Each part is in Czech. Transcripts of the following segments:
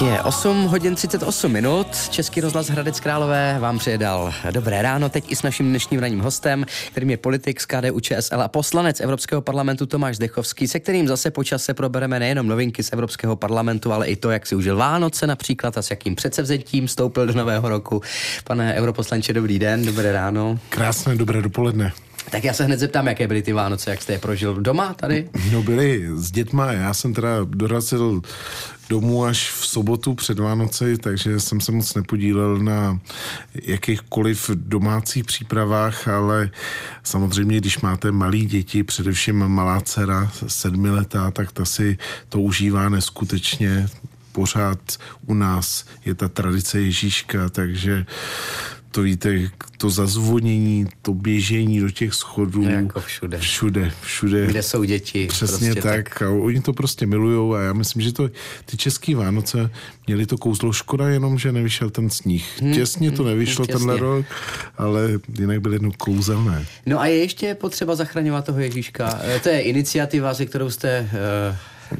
Tak je 8:38, Český rozhlas Hradec Králové vám předal dobré ráno, teď i s naším dnešním ranním hostem, kterým je politik z KDU-ČSL a poslanec Evropského parlamentu Tomáš Zdechovský, se kterým zase po čase probereme nejenom novinky z Evropského parlamentu, ale i to, jak si užil Vánoce například a s jakým předsevzetím vstoupil do nového roku. Pane europoslanče, dobrý den, dobré ráno. Krásné, dobré dopoledne. Tak já se hned zeptám, jaké byly ty Vánoce, jak jste je prožil doma tady? No byly s dětma, já jsem teda dorazil domů až v sobotu před Vánoci, takže jsem se moc nepodílel na jakýchkoliv domácích přípravách, ale samozřejmě, když máte malý děti, především malá dcera, 7letá, tak ta si to užívá neskutečně. Pořád u nás je ta tradice Ježíška, takže to víte, to zazvonění, to běžení do těch schodů. No jako všude. Všude. Kde jsou děti. Přesně prostě, tak. A oni to prostě milujou a já myslím, že to ty český Vánoce měli to kouzlo. Škoda jenom, že nevyšel ten sníh. Těsně to nevyšlo. Tenhle rok, ale jinak byly jednou kouzelné. No a je ještě potřeba zachraňovat toho Ježíška. To je iniciativa, se kterou jste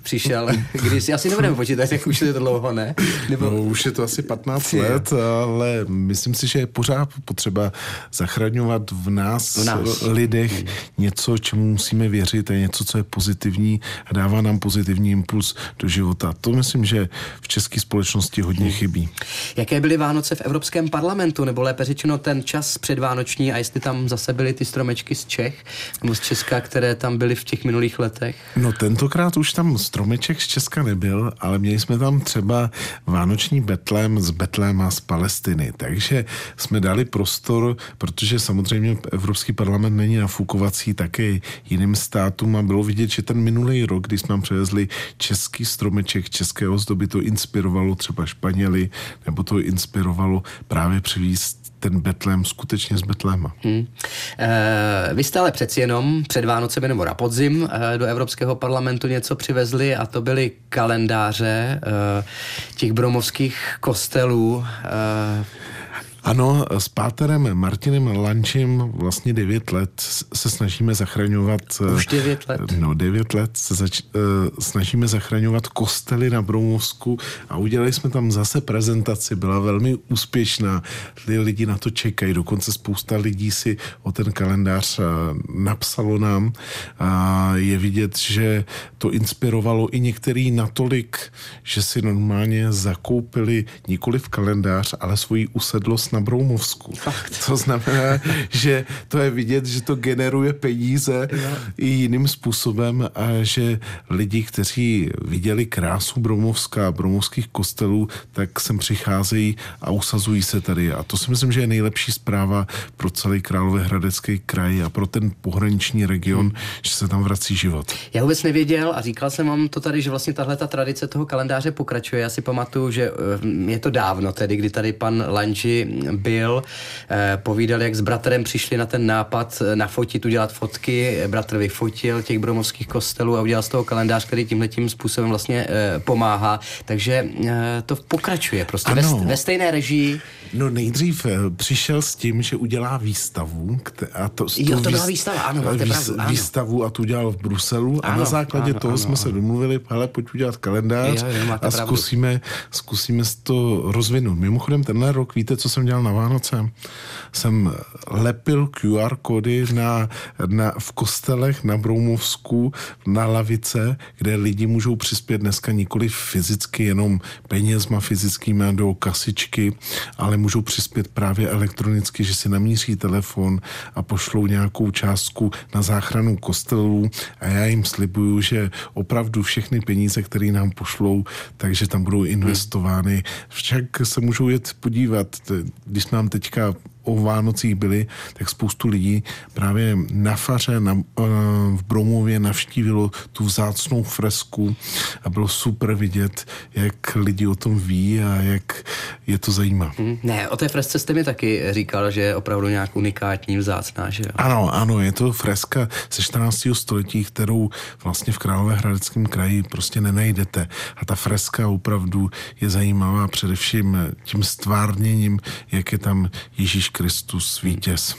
přišel, když asi nebudeme počítat, jak už je to dlouho, ne? Nebo... No, už je to asi 15 let, ale myslím si, že je pořád potřeba zachraňovat v nás. Lidech něco, čemu musíme věřit, je něco, co je pozitivní a dává nám pozitivní impuls do života. To myslím, že v české společnosti hodně chybí. Jaké byly Vánoce v Evropském parlamentu, nebo lépe řečeno ten čas předvánoční a jestli tam zase byly ty stromečky z Čech nebo z Česka, které tam byly v těch minulých letech? No tentokrát už tam stromeček z Česka nebyl, ale měli jsme tam třeba vánoční betlém z Betléma z Palestiny. Takže jsme dali prostor, protože samozřejmě Evropský parlament není nafukovací také jiným státům a bylo vidět, že ten minulý rok, když jsme nám přivezli český stromeček, české ozdoby, to inspirovalo třeba Španěli, nebo to inspirovalo právě přivést ten betlém skutečně z Betléma. Vy jste ale přeci jenom před Vánocemi nebo na podzim do Evropského parlamentu něco přivezli a to byly kalendáře těch broumovských kostelů. Ano, s páterem Martinem Lančem vlastně 9 let se snažíme zachraňovat... Už 9 let? No, 9 let se snažíme zachraňovat kostely na Broumovsku a udělali jsme tam zase prezentaci, byla velmi úspěšná, lidi na to čekají, dokonce spousta lidí si o ten kalendář napsalo nám a je vidět, že to inspirovalo i některý natolik, že si normálně zakoupili nikoliv kalendář, ale svoji usedlost na Broumovsku. To znamená, že to je vidět, že to generuje peníze i jiným způsobem a že lidi, kteří viděli krásu Broumovska a broumovských kostelů, tak sem přicházejí a usazují se tady. A to si myslím, že je nejlepší zpráva pro celý Královéhradecký kraj a pro ten pohraniční region, že se tam vrací život. Já vůbec nevěděl a říkal jsem vám to tady, že vlastně tahle ta tradice toho kalendáře pokračuje. Já si pamatuju, že je to dávno tedy, kdy tady pan Lanči byl, povídal, jak s bratrem přišli na ten nápad nafotit, udělat fotky, bratr vyfotil těch broumovských kostelů a udělal z toho kalendář, který tímhletím způsobem vlastně pomáhá, takže to pokračuje prostě ve stejné režii. No nejdřív přišel s tím, že udělá výstavu a to, jo, to byla výstava, ano, máte pravdu, ano. Výstavu a tu udělal v Bruselu a ano, na základě ano, toho ano, jsme ano. se domluvili, hele, pojď udělat kalendář a zkusíme to rozvinout. Mimochodem tenhle rok, víte, co jsem dělal na Vánoce? Jsem lepil QR kódy v kostelech na Broumovsku, na lavice, kde lidi můžou přispět dneska nikoli fyzicky, jenom penězma fyzickýma do kasičky, ale můžou přispět právě elektronicky, že si namíří telefon a pošlou nějakou částku na záchranu kostelů a já jim slibuju, že opravdu všechny peníze, které nám pošlou, takže tam budou investovány. Však se můžou jet podívat, když jsme nám teďka o Vánocích byli, tak spoustu lidí právě na faře v Broumově navštívilo tu vzácnou fresku a bylo super vidět, jak lidi o tom ví a jak je to zajímá. Ne, o té fresce jste mi taky říkal, že je opravdu nějak unikátní, vzácná, že jo? Ano, je to freska ze 14. století, kterou vlastně v Královéhradeckém kraji prostě nenajdete. A ta freska opravdu je zajímavá především tím stvárněním, jak je tam Ježíš Kristus vítěz.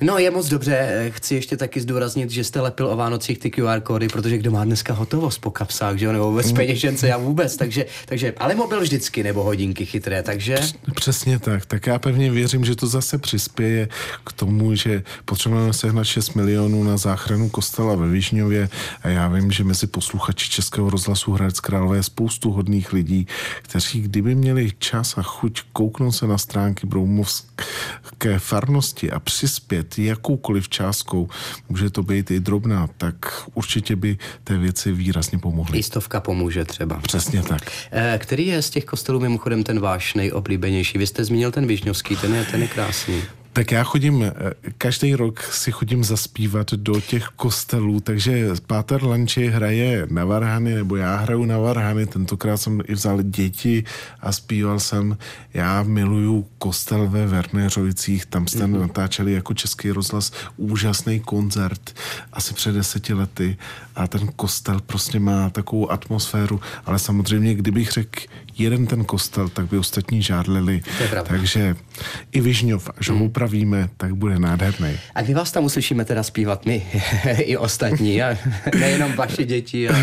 No, je moc dobře. Chci ještě taky zdůraznit, že jste lepil o Vánocích ty QR kódy, protože kdo má dneska hotovost po kapsách, že jo, nebo vůbec peněžence, já vůbec, takže ale mobil vždycky, nebo hodinky chytré, takže... Přesně tak, tak já pevně věřím, že to zase přispěje k tomu, že potřebujeme sehnat 6 milionů na záchranu kostela ve Vižňově a já vím, že mezi posluchači Českého rozhlasu Hradec Králové je spoustu hodných lidí, kteří kdyby měli čas a chuť kouknout se na stránky broumovské farnosti a přispět jakoukoliv částkou, může to být i drobná, tak určitě by té věci výrazně pomohly. I stovka pomůže třeba. Přesně tak. Který je z těch kostelů mimochodem ten váš nejoblíbenější? Vy jste zmínil ten vižňovský, ten je krásný. Tak já chodím, každý rok si chodím zaspívat do těch kostelů, takže páter Lanči hraje na varhany, nebo já hraju na varhany, tentokrát jsem i vzal děti a zpíval jsem. Já miluju kostel ve Vernéřovicích, tam jste natáčeli jako Český rozhlas úžasný koncert, asi před 10 lety a ten kostel prostě má takovou atmosféru, ale samozřejmě, kdybych řekl jeden ten kostel, tak by ostatní žádlili. Takže i Vižňov, až ho upravíme, tak bude nádherný. A kdy vás tam uslyšíme teda zpívat my i ostatní, a nejenom vaše děti? A...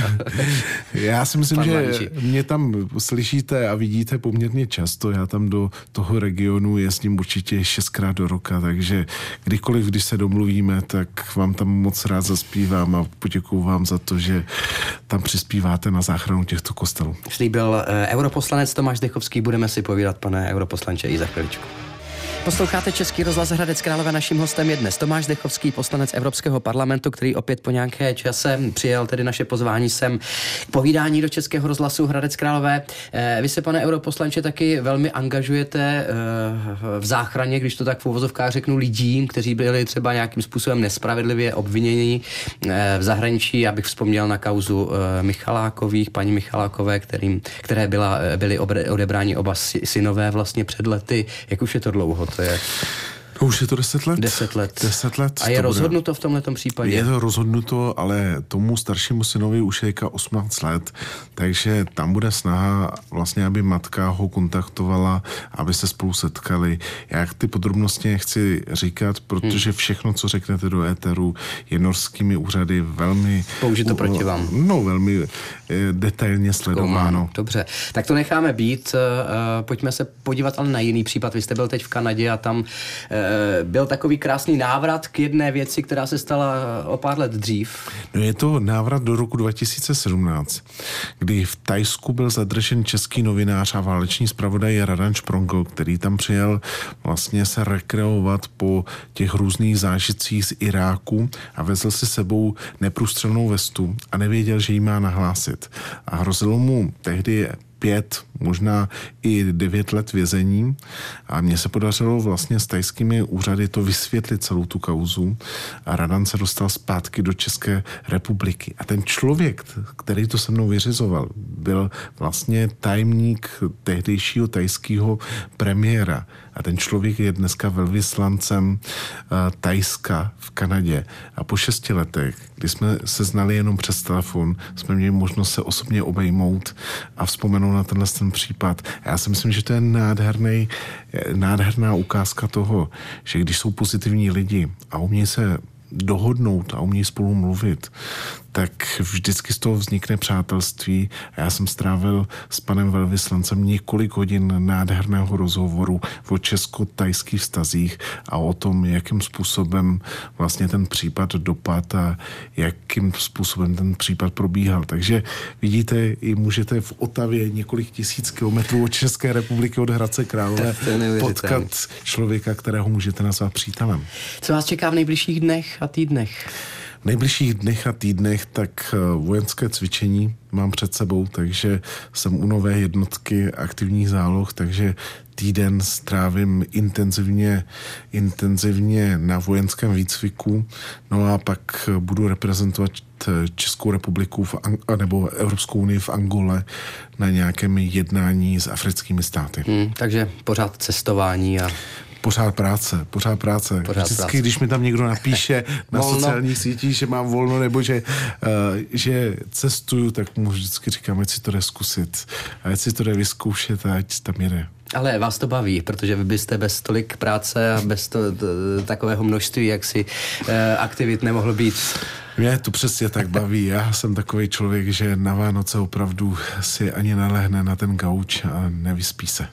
Já si myslím, že mě tam slyšíte a vidíte poměrně často. Já tam do toho regionu jezdím určitě 6krát do roka, takže kdykoliv, když se domluvíme, tak vám tam moc rád zaspívám a poděkuju vám za to, že tam přispíváte na záchranu těchto kostelů. Slíbil europoslanec Tomáš Zdechovský, budeme si povídat, pane europoslanče, i za chviličku. Posloucháte Český rozhlas Hradec Králové, naším hostem je dnes Tomáš Zdechovský, poslanec Evropského parlamentu, který opět po nějaké čase přijel tedy naše pozvání sem k povídání do Českého rozhlasu Hradec Králové. Vy se, pane europoslanče, taky velmi angažujete v záchraně, když to tak v uvozovkách řeknu, lidí, kteří byli třeba nějakým způsobem nespravedlivě obviněni v zahraničí. Já bych vzpomněl na kauzu Michalákových, paní Michalákové, které byly odebráni oba synové vlastně před lety. Jak už je to dlouho? No, už je to 10 let. 10 let. 10 let. A je rozhodnuto v tomhletom případě? Je to rozhodnuto, ale tomu staršímu synovi už je 18 let, takže tam bude snaha vlastně, aby matka ho kontaktovala, aby se spolu setkali. Já ty podrobnosti nechci říkat, protože všechno, co řeknete do éteru, je norskými úřady velmi... Použito proti vám. No, velmi detailně sledováno. Dobře, tak to necháme být. Pojďme se podívat ale na jiný případ. Vy jste byl teď v Kanadě a tam... Byl takový krásný návrat k jedné věci, která se stala o pár let dřív. No, je to návrat do roku 2017, kdy v Thajsku byl zadržen český novinář a váleční zpravodaj Radan Šprongel, který tam přijel vlastně se rekreovat po těch různých zážitcích z Iráku a vezl si sebou neprůstřelnou vestu a nevěděl, že ji má nahlásit. A hrozilo mu tehdy 5, možná i 9 let vězení a mně se podařilo vlastně s thajskými úřady to vysvětlit celou tu kauzu a Radan se dostal zpátky do České republiky. A ten člověk, který to se mnou vyřizoval, byl vlastně tajemník tehdejšího thajského premiéra a ten člověk je dneska velvyslancem Thajska v Kanadě a po 6 letech, kdy jsme se znali jenom přes telefon, jsme měli možnost se osobně obejmout a vzpomenout na tenhle ten případ. Já si myslím, že to je nádherná ukázka toho, že když jsou pozitivní lidi a umějí se dohodnout a umějí spolu mluvit, tak vždycky z toho vznikne přátelství. Já jsem strávil s panem velvyslancem několik hodin nádherného rozhovoru o česko-tajských vztazích a o tom, jakým způsobem vlastně ten případ dopad a jakým způsobem ten případ probíhal. Takže vidíte, i můžete v Otavě několik tisíc kilometrů od České republiky, od Hradce Králové, potkat člověka, kterého můžete nazvat přítelem. Co vás čeká v nejbližších dnech a týdnech? V nejbližších dnech a týdnech tak vojenské cvičení mám před sebou, takže jsem u nové jednotky aktivních záloh, takže týden strávím intenzivně na vojenském výcviku, no a pak budu reprezentovat Českou republiku nebo Evropskou unii v Angole na nějakém jednání s africkými státy. Takže pořád cestování a... Pořád práce. Vždycky, když mi tam někdo napíše na sociálních sítích, že mám volno nebo že cestuju, tak mu vždycky říkám, ať si to jde zkusit, ať si to jde vyzkoušet a ať tam jede. Ale vás to baví, protože vy byste bez tolik práce a bez takového množství jaksi aktivit nemohl být. Mě to přesně tak baví. Já jsem takový člověk, že na Vánoce opravdu si ani nalehne na ten gauč a nevyspí se.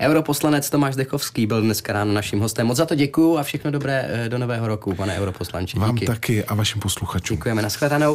Europoslanec Tomáš Zdechovský byl dneska ráno naším hostem. Moc za to děkuju a všechno dobré do nového roku, pane europoslanče. Vám díky. Taky a vašim posluchačům. Děkujeme, nashledanou.